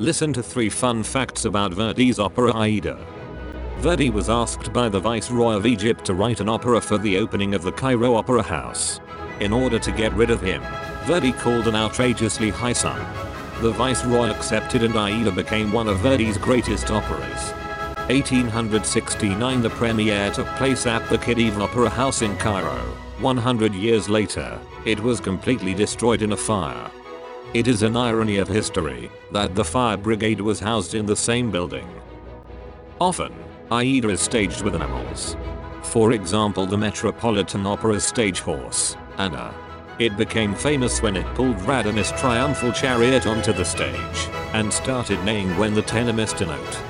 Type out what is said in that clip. Listen to 3 fun facts about Verdi's opera Aida. Verdi was asked by the Viceroy of Egypt to write an opera for the opening of the Cairo Opera House. In order to get rid of him, Verdi called an outrageously high sum. The Viceroy accepted and Aida became one of Verdi's greatest operas. 1869 The premiere took place at the Khedivial Opera House in Cairo. 100 years later, it was completely destroyed in a fire. It is an irony of history that the fire brigade was housed in the same building. Often, Aida is staged with animals. For example, the Metropolitan Opera's stage horse, Anna. It became famous when it pulled Radames' triumphal chariot onto the stage and started neighing when the tenor missed a note.